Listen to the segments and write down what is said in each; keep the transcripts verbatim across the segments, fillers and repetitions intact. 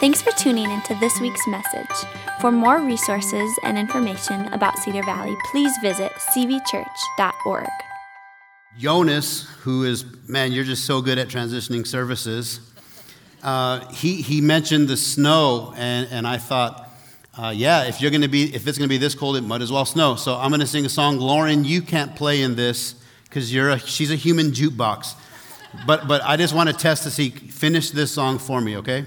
Thanks for tuning into this week's message. For more resources and information about Cedar Valley, please visit c v church dot org. Jonas, who is, man, you're just so good at transitioning services, uh, he he mentioned the snow, and, and I thought, uh, yeah, if you're gonna be if it's gonna be this cold, it might as well snow. So I'm gonna sing a song. Lauren, you can't play in this because you're a, she's a human jukebox. But but I just want to test to see, finish this song for me, okay?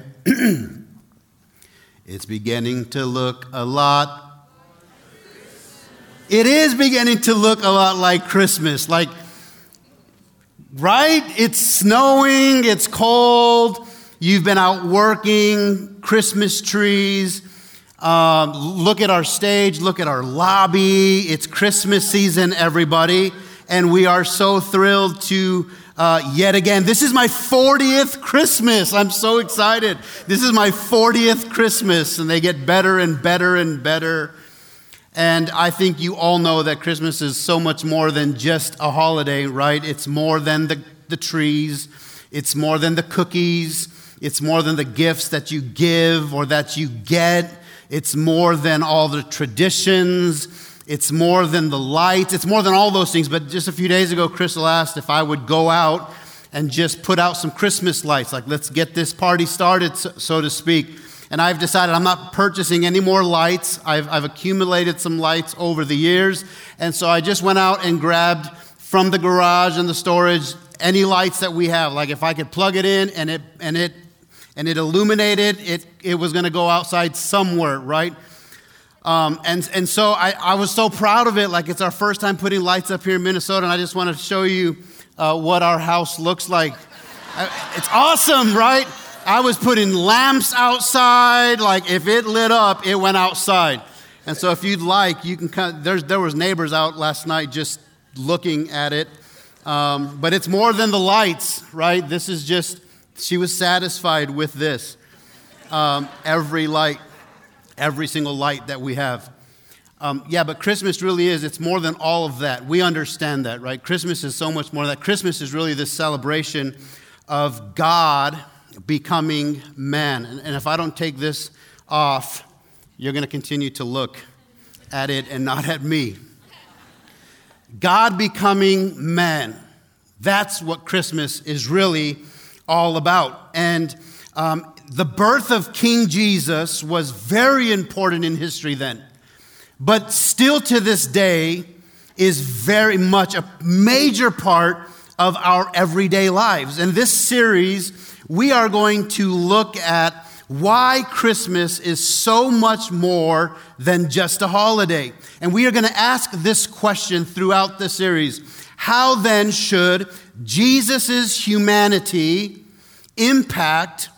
It's beginning to look a lot. It is beginning to look a lot like Christmas. Like, right? It's snowing, it's cold, you've been out working, Christmas trees. Um, look at our stage, look at our lobby. It's Christmas season, everybody. And we are so thrilled to... Uh, yet again, this is my fortieth Christmas. I'm so excited. This is my fortieth Christmas, and they get better and better and better. And I think you all know that Christmas is so much more than just a holiday, right? It's more than the, the trees. It's more than the cookies. It's more than the gifts that you give or that you get. It's more than all the traditions. It's more than the lights. It's more than all those things. But just a few days ago, Crystal asked if I would go out and just put out some Christmas lights. Like, let's get this party started, so to speak. And I've decided I'm not purchasing any more lights. I've, I've accumulated some lights over the years. And so I just went out and grabbed from the garage and the storage any lights that we have. Like, if I could plug it in and it and it, and it illuminated, it, it was going to go outside somewhere, right? Um, and, and so I, I was so proud of it. Like, it's our first time putting lights up here in Minnesota, and I just want to show you uh, what our house looks like. It's awesome, right? I was putting lamps outside. Like, if it lit up, it went outside. And so if you'd like, you can kind of, there's, there was neighbors out last night just looking at it. Um, but it's more than the lights, right? This is just, she was satisfied with this. Um, every light. Every single light that we have. Um, yeah, but Christmas really is, it's more than all of that. We understand that, right? Christmas is so much more than that. Christmas is really this celebration of God becoming man. And, and if I don't take this off, you're going to continue to look at it and not at me. God becoming man. That's what Christmas is really all about. And um, the birth of King Jesus was very important in history then, but still to this day is very much a major part of our everyday lives. In this series, we are going to look at why Christmas is so much more than just a holiday. And we are going to ask this question throughout the series. How then should Jesus's humanity impact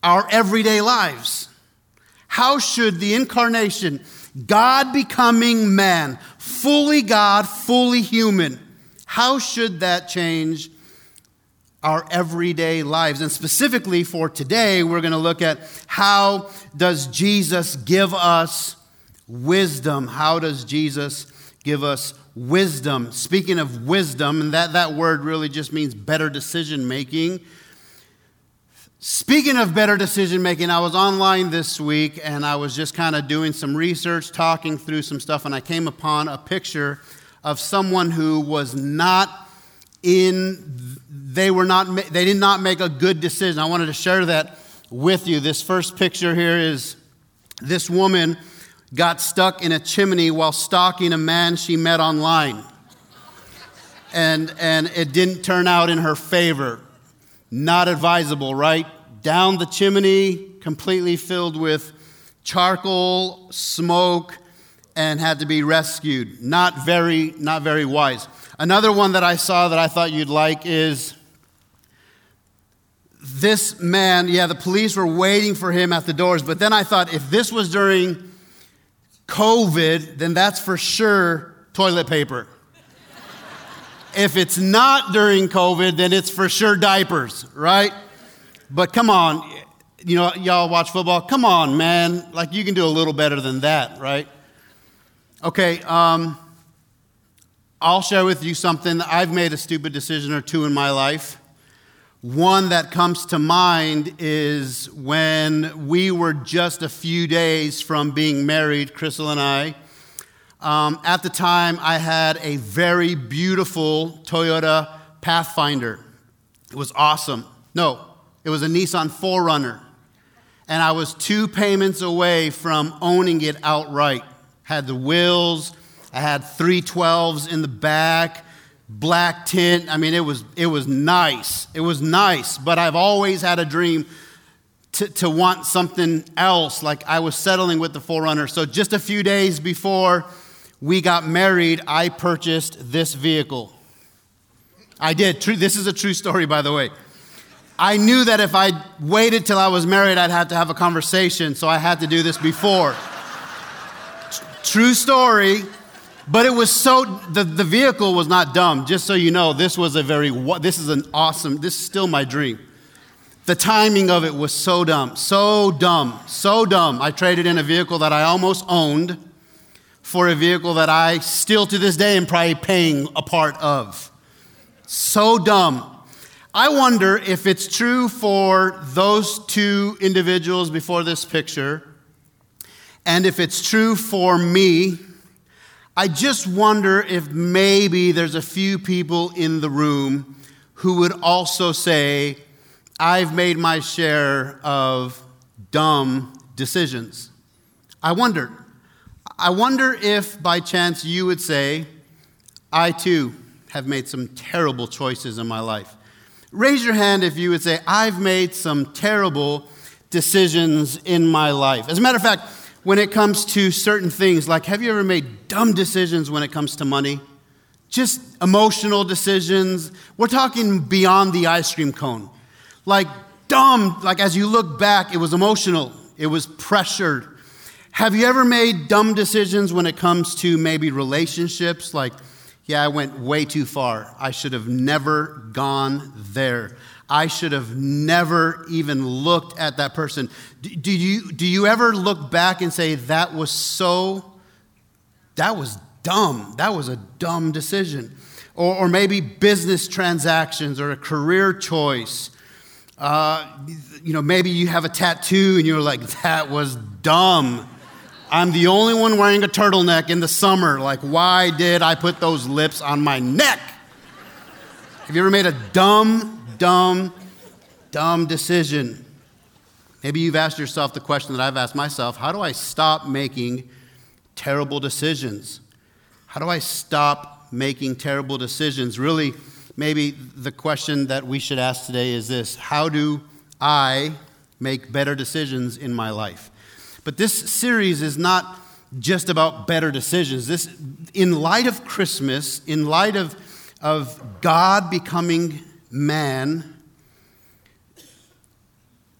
our everyday lives? How should the incarnation, God becoming man, fully God, fully human, how should that change our everyday lives? And specifically for today, we're going to look at, how does Jesus give us wisdom? How does Jesus give us wisdom? Speaking of wisdom, and that, that word really just means better decision making. Speaking of better decision-making, I was online this week, and I was just kind of doing some research, talking through some stuff, and I came upon a picture of someone who was not in, they were not, they did not make a good decision. I wanted to share that with you. This first picture here is, this woman got stuck in a chimney while stalking a man she met online, and and it didn't turn out in her favor. Not advisable, right? Down the chimney, completely filled with charcoal, smoke, and had to be rescued. Not very, not very wise. Another one that I saw that I thought you'd like is this man. Yeah, the police were waiting for him at the doors, but then I thought, if this was during COVID, then that's for sure toilet paper. If it's not during COVID, then it's for sure diapers, right? But come on, you know, y'all watch football. Come on, man. Like, you can do a little better than that, right? Okay, um, I'll share with you something. I've made a stupid decision or two in my life One that comes to mind is when we were just a few days from being married, Crystal and I. Um, at the time, I had a very beautiful Toyota Pathfinder. It was awesome. No, it was a Nissan four runner. And I was two payments away from owning it outright. Had the wheels. I had three twelves in the back. Black tint. I mean, it was it was nice. It was nice, but I've always had a dream to, to want something else. Like I was settling with the four runner. So just a few days before we got married, I purchased this vehicle. I did. True, this is a true story, by the way. I knew that if I waited till I was married, I'd have to have a conversation. So I had to do this before. True story. But it was so, the, the vehicle was not dumb. Just so you know, this was a very, this is an awesome, this is still my dream. The timing of it was so dumb, so dumb, so dumb. I traded in a vehicle that I almost owned for a vehicle that I still to this day am probably paying a part of. So dumb. I wonder if it's true for those two individuals before this picture, and if it's true for me. I just wonder if maybe there's a few people in the room who would also say, I've made my share of dumb decisions. I wonder. I wonder if by chance you would say, I too have made some terrible choices in my life. Raise your hand if you would say, I've made some terrible decisions in my life. As a matter of fact, when it comes to certain things, like have you ever made dumb decisions when it comes to money? Just emotional decisions. We're talking beyond the ice cream cone. Like dumb, like as you look back, it was emotional. It was pressured. Have you ever made dumb decisions when it comes to maybe relationships? Like, yeah, I went way too far. I should have never gone there. I should have never even looked at that person. Do, do you do you ever look back and say, that was so, that was dumb. That was a dumb decision. Or, or maybe business transactions or a career choice. Uh, you know, maybe you have a tattoo and you're like, that was dumb. I'm the only one wearing a turtleneck in the summer. Like, why did I put those lips on my neck? Have you ever made a dumb Dumb, dumb decision? Maybe you've asked yourself the question that I've asked myself. How do I stop making terrible decisions? How do I stop making terrible decisions? Really, maybe the question that we should ask today is this. How do I make better decisions in my life? But this series is not just about better decisions. This, in light of Christmas, in light of, of God becoming man,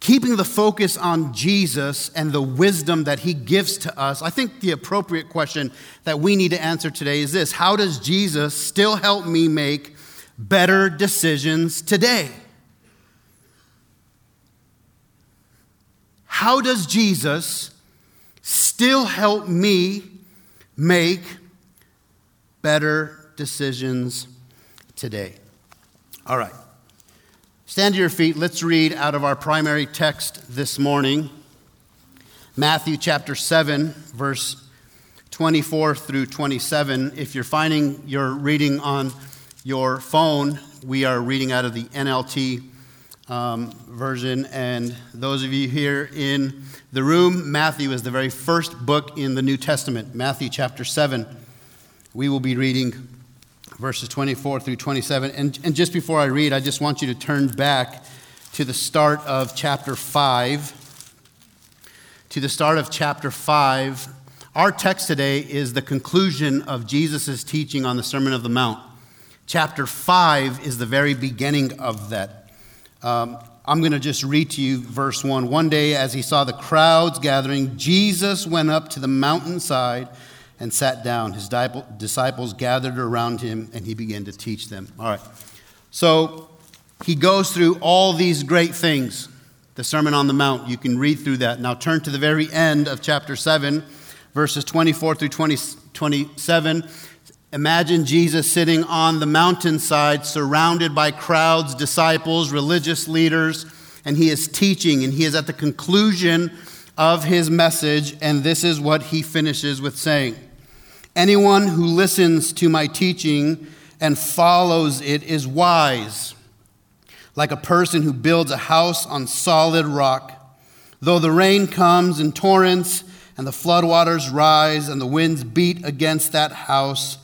keeping the focus on Jesus and the wisdom that he gives to us, I think the appropriate question that we need to answer today is this. How does Jesus still help me make better decisions today? How does Jesus still help me make better decisions today? All right, stand to your feet. Let's read out of our primary text this morning, Matthew chapter seven, verse twenty-four through twenty-seven. If you're finding your reading on your phone, we are reading out of the N L T um, version. And those of you here in the room, Matthew is the very first book in the New Testament, Matthew chapter seven. We will be reading verses twenty-four through twenty-seven. And, and just before I read, I just want you to turn back to the start of chapter five. To the start of chapter five. Our text today is the conclusion of Jesus' teaching on the Sermon on the Mount. Chapter five is the very beginning of that. Um, I'm going to just read to you verse one. One day, as he saw the crowds gathering, Jesus went up to the mountainside and sat down. His disciples gathered around him, and he began to teach them. All right. So he goes through all these great things. The Sermon on the Mount, you can read through that. Now turn to the very end of chapter seven, verses twenty-four through twenty, twenty-seven. Imagine Jesus sitting on the mountainside, surrounded by crowds, disciples, religious leaders, and he is teaching, and he is at the conclusion of his message, and this is what he finishes with saying. Anyone who listens to my teaching and follows it is wise, like a person who builds a house on solid rock. Though the rain comes in torrents and the floodwaters rise and the winds beat against that house,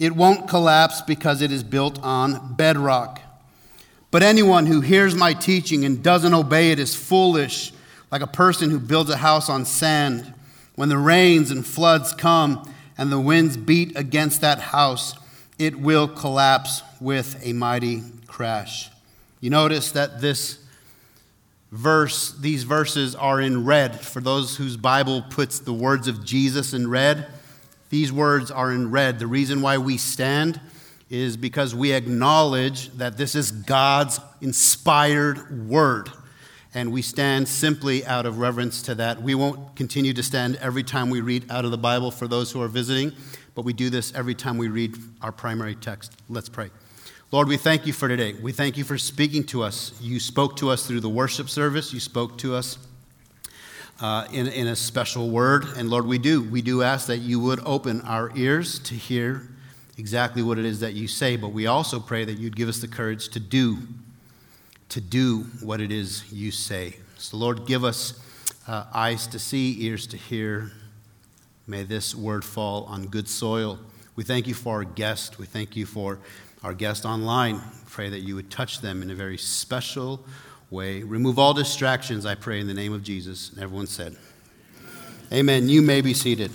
it won't collapse because it is built on bedrock. But anyone who hears my teaching and doesn't obey it is foolish, like a person who builds a house on sand. When the rains and floods come, and the winds beat against that house, it will collapse with a mighty crash. You notice that this verse, these verses are in red. For those whose Bible puts the words of Jesus in red, these words are in red. The reason why we stand is because we acknowledge that this is God's inspired word. And we stand simply out of reverence to that. We won't continue to stand every time we read out of the Bible for those who are visiting, but we do this every time we read our primary text. Let's pray. Lord, we thank you for today. We thank you for speaking to us. You spoke to us through the worship service. You spoke to us uh, in, in a special word. And Lord, we do. We do ask that you would open our ears to hear exactly what it is that you say, but we also pray that you'd give us the courage to do to do what it is you say. So Lord, give us uh, eyes to see, ears to hear. May this word fall on good soil. We thank you for our guest. We thank you for our guest online. Pray that you would touch them in a very special way. Remove all distractions, I pray, in the name of Jesus. And everyone said, amen. You may be seated.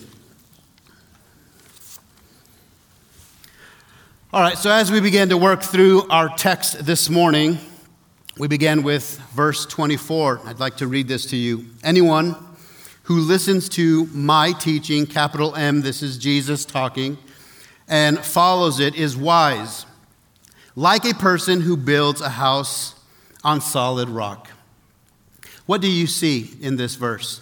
All right, so as we begin to work through our text this morning, we begin with verse twenty-four. I'd like to read this to you. Anyone who listens to my teaching, capital M, this is Jesus talking, and follows it is wise, like a person who builds a house on solid rock. What do you see in this verse?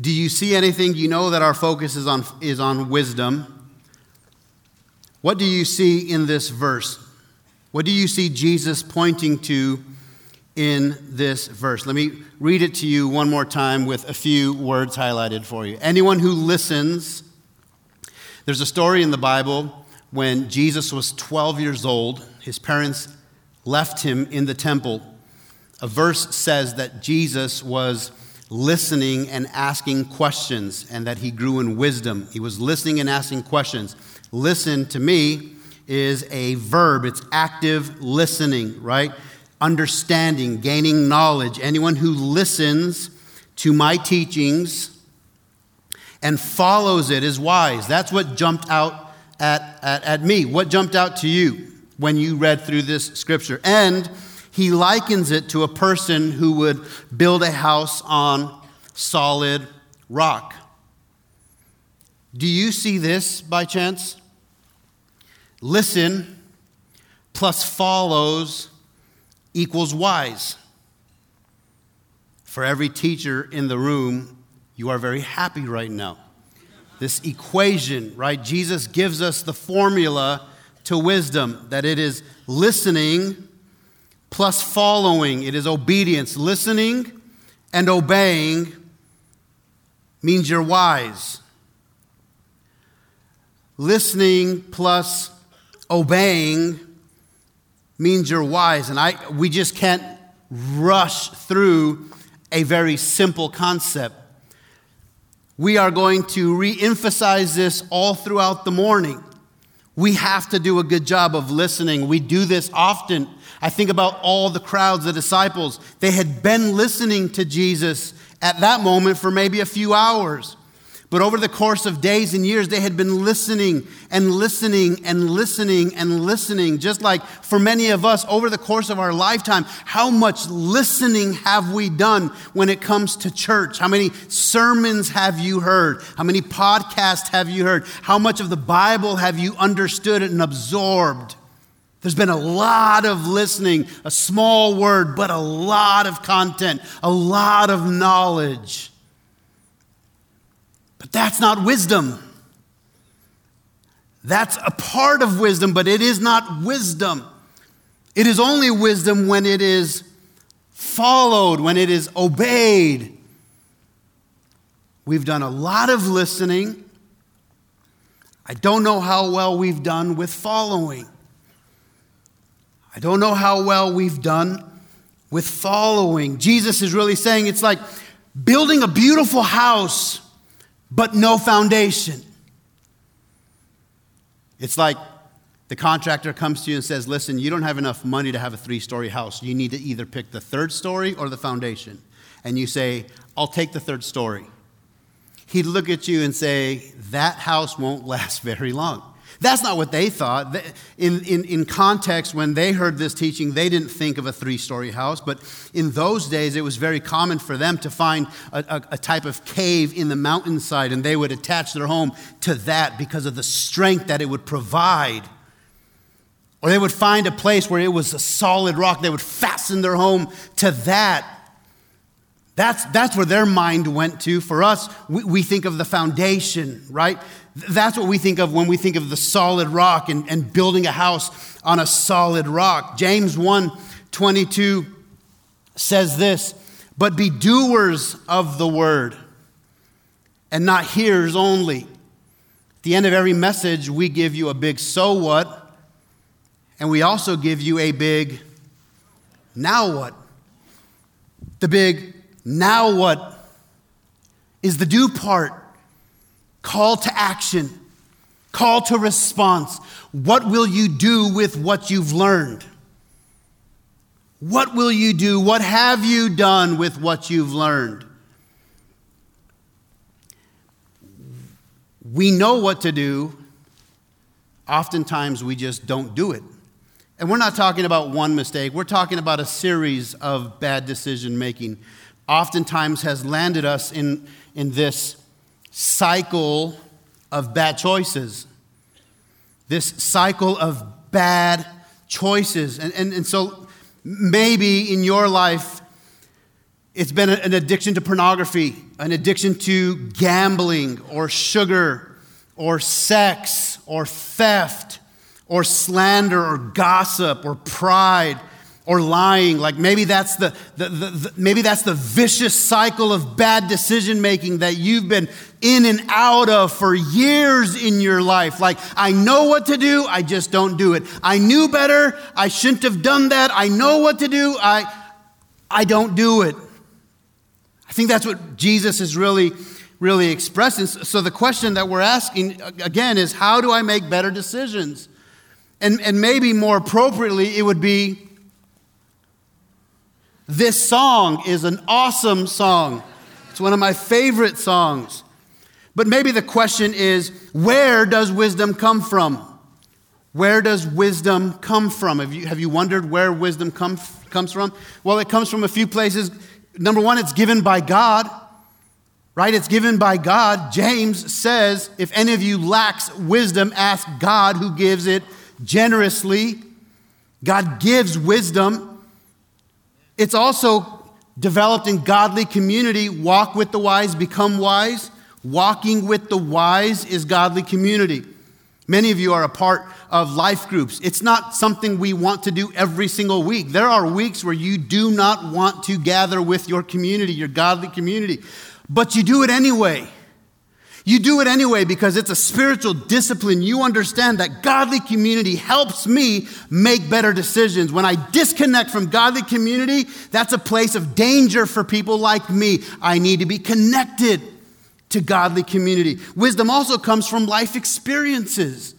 Do you see anything? You know that our focus is on, is on wisdom. What do you see in this verse? What do you see Jesus pointing to in this verse? Let me read it to you one more time with a few words highlighted for you. Anyone who listens. There's a story in the Bible when Jesus was twelve years old. His parents left him in the temple. A verse says that Jesus was listening and asking questions and that he grew in wisdom. He was listening and asking questions. Listen to me is a verb. It's active listening, right? Understanding, gaining knowledge. Anyone who listens to my teachings and follows it is wise. That's what jumped out at, at, at me. What jumped out to you when you read through this scripture? And he likens it to a person who would build a house on solid rock. Do you see this by chance? Listen plus follows equals wise. For every teacher in the room, you are very happy right now. This equation, right? Jesus gives us the formula to wisdom, that it is listening plus following. It is obedience. Listening and obeying means you're wise. Listening plus obeying means you're wise. And I we just can't rush through a very simple concept. We are going to re-emphasize this all throughout the morning. We have to do a good job of listening. We do this often. I think about all the crowds, the disciples. They had been listening to Jesus at that moment for maybe a few hours. But over the course of days and years, they had been listening and listening and listening and listening. Just like for many of us over the course of our lifetime, how much listening have we done when it comes to church? How many sermons have you heard? How many podcasts have you heard? How much of the Bible have you understood and absorbed? There's been a lot of listening, a small word, but a lot of content, a lot of knowledge. But that's not wisdom. That's a part of wisdom, but it is not wisdom. It is only wisdom when it is followed, when it is obeyed. We've done a lot of listening. I don't know how well we've done with following. I don't know how well we've done with following. Jesus is really saying it's like building a beautiful house, but no foundation. It's like the contractor comes to you and says, listen, you don't have enough money to have a three-story house. You need to either pick the third story or the foundation. And you say, I'll take the third story. He'd look at you and say, that house won't last very long. That's not what they thought. In, in, in context, when they heard this teaching, they didn't think of a three-story house. But in those days, it was very common for them to find a, a, a type of cave in the mountainside, and they would attach their home to that because of the strength that it would provide. Or they would find a place where it was a solid rock. They would fasten their home to that. That's, that's where their mind went to. For us, we, we think of the foundation, right? That's what we think of when we think of the solid rock and, and building a house on a solid rock. James one twenty-two says this, but be doers of the word and not hearers only. At the end of every message, we give you a big so what, and we also give you a big now what. The big now what is the do part? Call to action, call to response. What will you do with what you've learned? What will you do? What have you done with what you've learned? We know what to do. Oftentimes we just don't do it. And we're not talking about one mistake. We're talking about a series of bad decision making. Oftentimes has landed us in, in this cycle of bad choices, this cycle of bad choices. And, and, and so maybe in your life, it's been an addiction to pornography, an addiction to gambling or sugar or sex or theft or slander or gossip or pride. Or lying, like maybe that's the, the, the, the maybe that's the vicious cycle of bad decision making that you've been in and out of for years in your life. Like, I know what to do, I just don't do it. I knew better, I shouldn't have done that. I know what to do, I I don't do it. I think that's what Jesus is really, really expressing. So the question that we're asking again is, how do I make better decisions? And and maybe more appropriately, it would be, this song is an awesome song. It's one of my favorite songs. But maybe the question is, where does wisdom come from? Where does wisdom come from? Have you, have you wondered where wisdom come, comes from? Well, it comes from a few places. Number one, it's given by God, right? It's given by God. James says, if any of you lacks wisdom, ask God who gives it generously. God gives wisdom. It's also developed in godly community. Walk with the wise, become wise. Walking with the wise is godly community. Many of you are a part of life groups. It's not something we want to do every single week. There are weeks where you do not want to gather with your community, your godly community, but you do it anyway. You do it anyway because it's a spiritual discipline. You understand that godly community helps me make better decisions. When I disconnect from godly community, that's a place of danger for people like me. I need to be connected to godly community. Wisdom also comes from life experiences.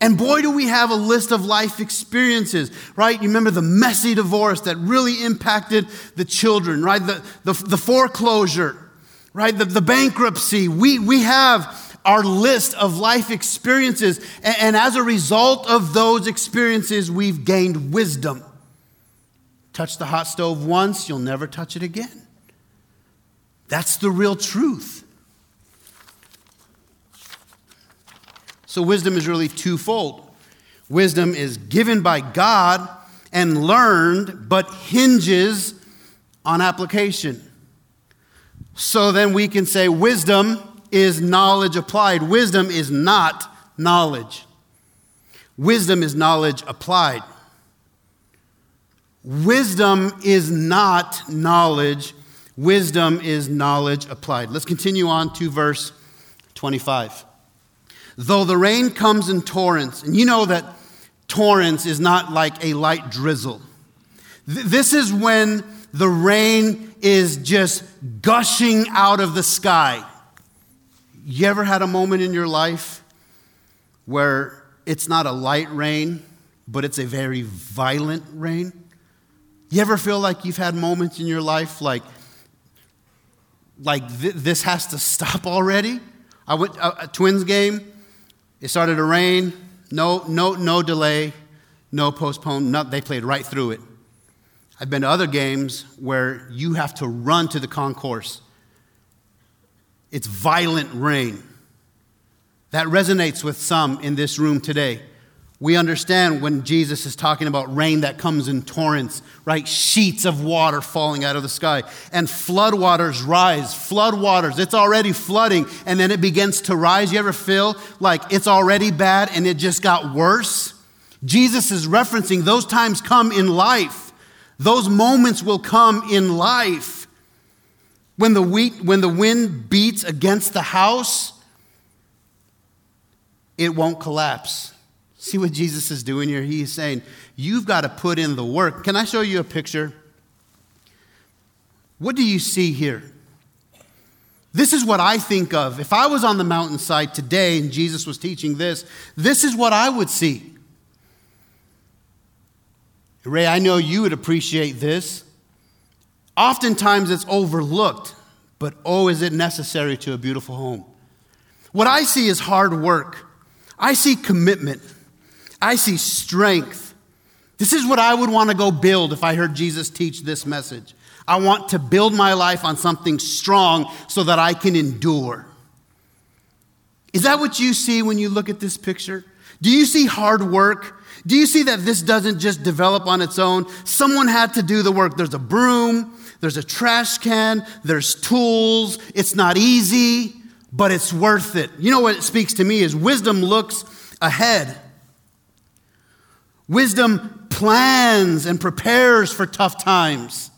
And boy, do we have a list of life experiences, right? You remember the messy divorce that really impacted the children, right? The, the, the foreclosure. Right, the, the bankruptcy, we, we have our list of life experiences. And, and as a result of those experiences, we've gained wisdom. Touch the hot stove once, you'll never touch it again. That's the real truth. So wisdom is really twofold. Wisdom is given by God and learned, but hinges on application. So then we can say wisdom is knowledge applied. Wisdom is not knowledge. Wisdom is knowledge applied. Wisdom is not knowledge. Wisdom is knowledge applied. Let's continue on to verse twenty-five. Though the rain comes in torrents, and you know that torrents is not like a light drizzle. Th- this is when the rain is just gushing out of the sky. You ever had a moment in your life where it's not a light rain, but it's a very violent rain? You ever feel like you've had moments in your life like, like th- this has to stop already? I went to a, a Twins game. It started to rain. No, no, no delay, no postpone. No, they played right through it. I've been to other games where you have to run to the concourse. It's violent rain. That resonates with some in this room today. We understand when Jesus is talking about rain that comes in torrents, right? Sheets of water falling out of the sky. And floodwaters rise. Floodwaters, it's already flooding, and then it begins to rise. You ever feel like it's already bad and it just got worse? Jesus is referencing those times come in life. Those moments will come in life. When the wheat, when the wind beats against the house, it won't collapse. See what Jesus is doing here? He's saying, you've got to put in the work. Can I show you a picture? What do you see here? This is what I think of. If I was on the mountainside today and Jesus was teaching this, this is what I would see. Ray, I know you would appreciate this. Oftentimes it's overlooked, but oh, is it necessary to a beautiful home? What I see is hard work. I see commitment. I see strength. This is what I would want to go build if I heard Jesus teach this message. I want to build my life on something strong so that I can endure. Is that what you see when you look at this picture? Do you see hard work? Do you see that this doesn't just develop on its own? Someone had to do the work. There's a broom. There's a trash can. There's tools. It's not easy, but it's worth it. You know what it speaks to me is wisdom looks ahead. Wisdom plans and prepares for tough times.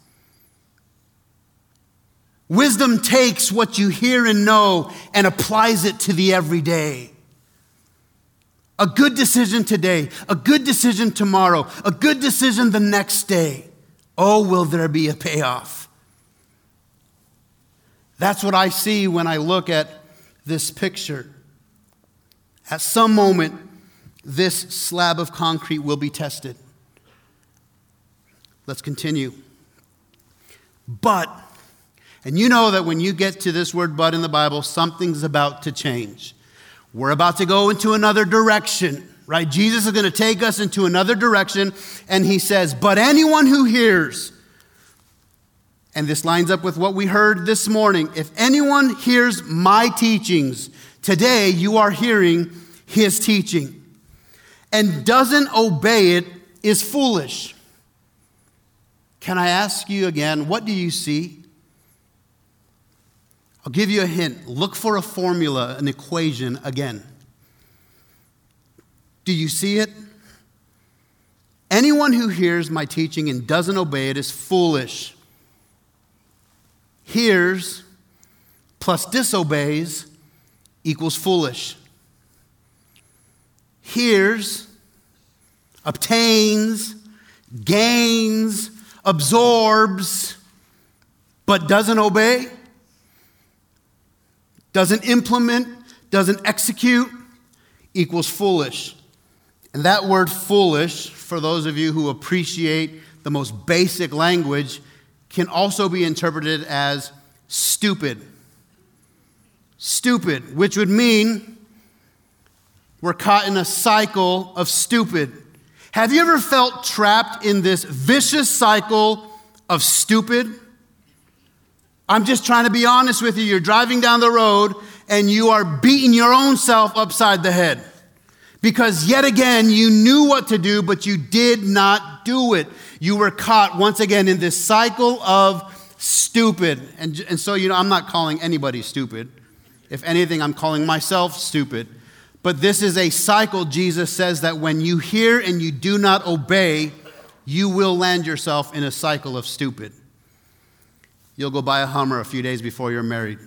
Wisdom takes what you hear and know and applies it to the everyday. A good decision today, a good decision tomorrow, a good decision the next day. Oh, will there be a payoff? That's what I see when I look at this picture. At some moment, this slab of concrete will be tested. Let's continue. But, and you know that when you get to this word but in the Bible, something's about to change. We're about to go into another direction, right? Jesus is going to take us into another direction, and he says, but anyone who hears, and this lines up with what we heard this morning. If anyone hears my teachings, today you are hearing his teaching, and doesn't obey it is foolish. Can I ask you again, what do you see? I'll give you a hint. Look for a formula, an equation again. Do you see it? Anyone who hears my teaching and doesn't obey it is foolish. Hears plus disobeys equals foolish. Hears, obtains, gains, absorbs, but doesn't obey, doesn't implement, doesn't execute equals foolish. And that word foolish, for those of you who appreciate the most basic language, can also be interpreted as stupid. Stupid, which would mean we're caught in a cycle of stupid. Have you ever felt trapped in this vicious cycle of stupid? I'm just trying to be honest with you. You're driving down the road and you are beating your own self upside the head because yet again you knew what to do, but you did not do it. You were caught once again in this cycle of stupid. And, and so, you know, I'm not calling anybody stupid. If anything, I'm calling myself stupid. But this is a cycle, Jesus says, that when you hear and you do not obey, you will land yourself in a cycle of stupid. You'll go buy a Hummer a few days before you're married.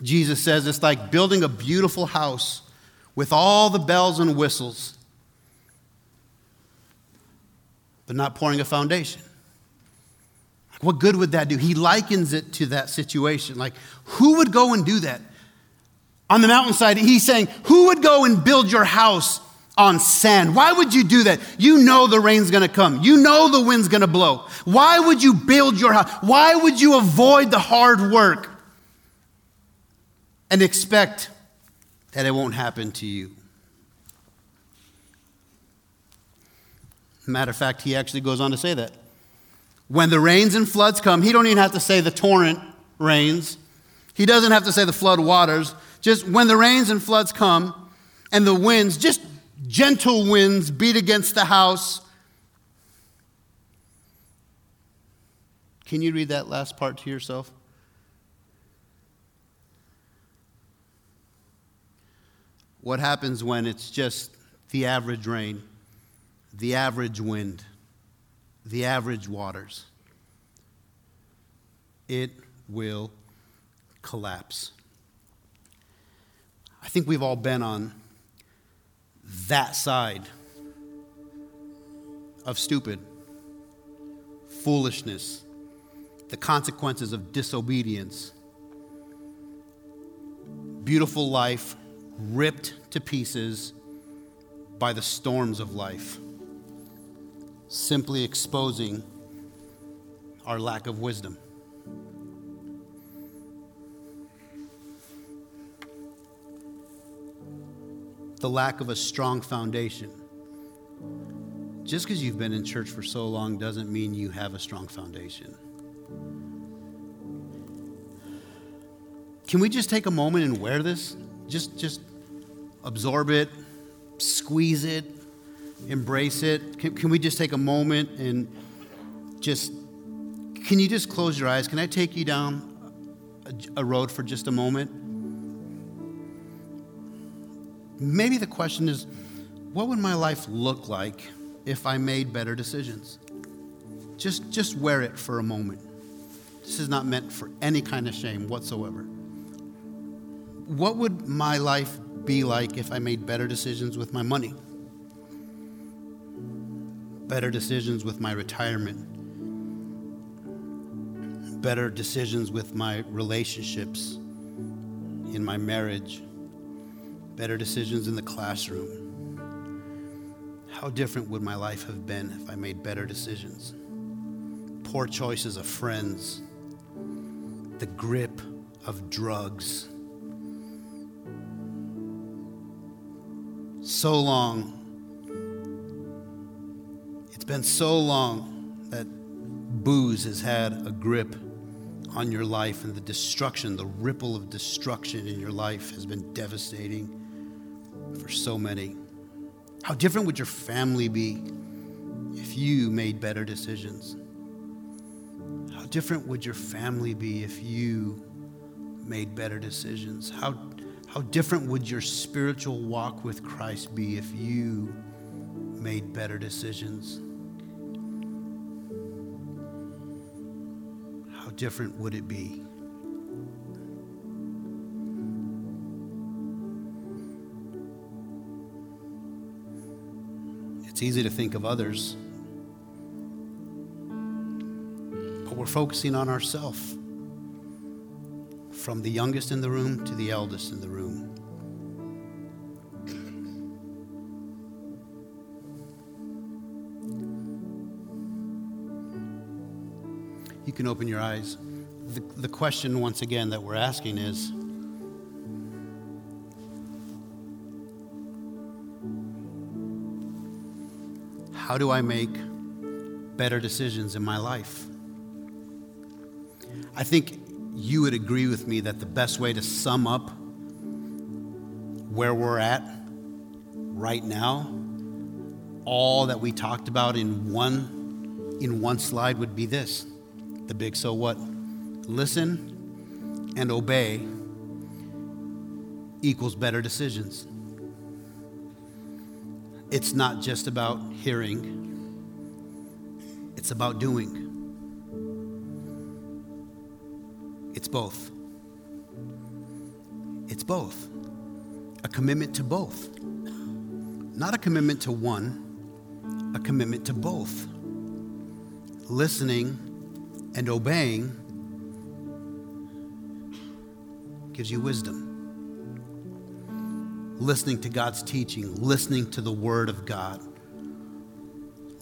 Jesus says it's like building a beautiful house with all the bells and whistles, but not pouring a foundation. What good would that do? He likens it to that situation. Like, who would go and do that? On the mountainside, he's saying, who would go and build your house on sand? Why would you do that? You know the rain's going to come. You know the wind's going to blow. Why would you build your house? Why would you avoid the hard work and expect that it won't happen to you? Matter of fact, he actually goes on to say that. When the rains and floods come, he don't even have to say the torrent rains. He doesn't have to say the flood waters. Just when the rains and floods come and the winds, just gentle winds beat against the house. Can you read that last part to yourself? What happens when it's just the average rain, the average wind, the average waters? It will collapse. I think we've all been on that side of stupid, foolishness, the consequences of disobedience, beautiful life ripped to pieces by the storms of life, simply exposing our lack of wisdom. The lack of a strong foundation. Just because you've been in church for so long doesn't mean you have a strong foundation. Can we just take a moment and wear this? Just, just absorb it, squeeze it, embrace it. Can, can we just take a moment and just, can you just close your eyes? Can I take you down a, a road for just a moment? Maybe the question is, what would my life look like if I made better decisions? Just, just wear it for a moment. This is not meant for any kind of shame whatsoever. What would my life be like if I made better decisions with my money? Better decisions with my retirement? Better decisions with my relationships in my marriage? Better decisions in the classroom? How different would my life have been if I made better decisions? Poor choices of friends, the grip of drugs. So long, it's been so long that booze has had a grip on your life, and the destruction, the ripple of destruction in your life has been devastating for so many. How different would your family be if you made better decisions? How different would your family be if you made better decisions? How, how different would your spiritual walk with Christ be if you made better decisions? How different would it be? It's easy to think of others, but we're focusing on ourselves, from the youngest in the room to the eldest in the room. You can open your eyes. The, the question, once again, that we're asking is, how do I make better decisions in my life? I think you would agree with me that the best way to sum up where we're at right now, all that we talked about in one in one slide, would be this: the big so what, listen and obey equals better decisions. It's not just about hearing. It's about doing. It's both. It's both. A commitment to both. Not a commitment to one, a commitment to both. Listening and obeying gives you wisdom. Listening to God's teaching, listening to the Word of God,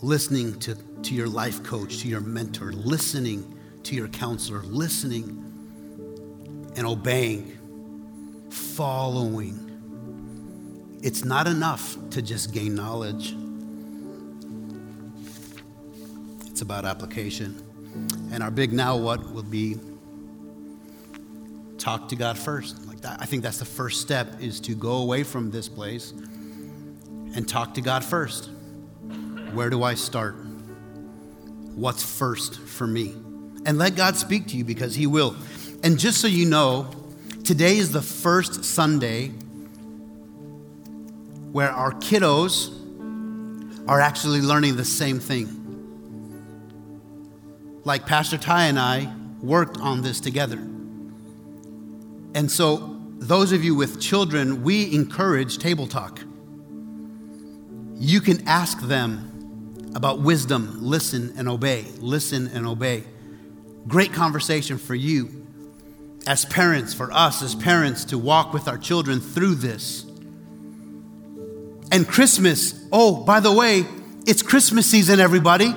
listening to, to your life coach, to your mentor, listening to your counselor, listening and obeying, following. It's not enough to just gain knowledge. It's about application. And our big now what will be talk to God first. Like that, I think that's the first step, is to go away from this place and talk to God first. Where do I start? What's first for me? And let God speak to you, because he will. And just so you know, today is the first Sunday where our kiddos are actually learning the same thing. Like Pastor Ty and I worked on this together. And so those of you with children, we encourage table talk. You can ask them about wisdom, listen and obey, listen and obey. Great conversation for you as parents, for us as parents, to walk with our children through this. And Christmas, oh, by the way, it's Christmas season, everybody.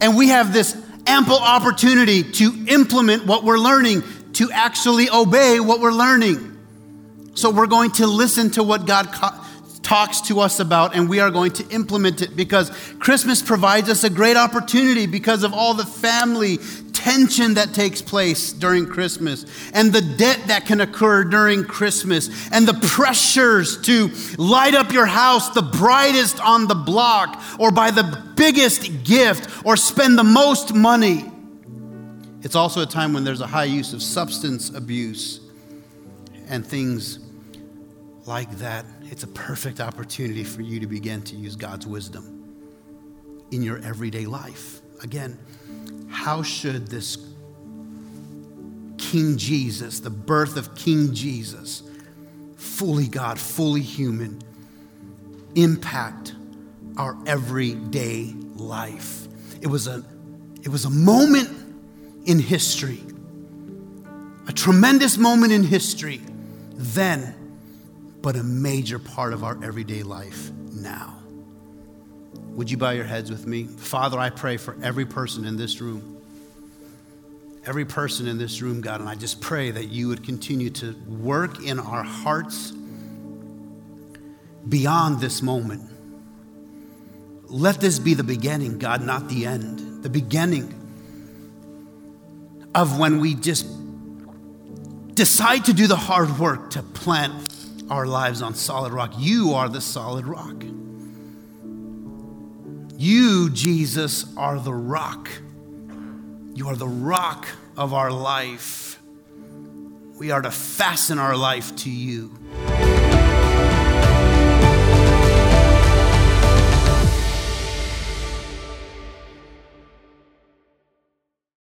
And we have this ample opportunity to implement what we're learning, to actually obey what we're learning. So we're going to listen to what God co- talks to us about, and we are going to implement it, because Christmas provides us a great opportunity because of all the family tension that takes place during Christmas, and the debt that can occur during Christmas, and the pressures to light up your house the brightest on the block, or buy the biggest gift, or spend the most money. It's also a time when there's a high use of substance abuse and things like that. It's a perfect opportunity for you to begin to use God's wisdom in your everyday life. Again, how should this King Jesus, the birth of King Jesus, fully God, fully human, impact our everyday life? It was a, it was a moment in history, a tremendous moment in history then, but a major part of our everyday life now. Would you bow your heads with me? Father, I pray for every person in this room. Every person in this room, God, and I just pray that you would continue to work in our hearts beyond this moment. Let this be the beginning, God, not the end. The beginning of when we just decide to do the hard work to plant our lives on solid rock. You are the solid rock. You, Jesus, are the rock. You are the rock of our life. We are to fasten our life to you.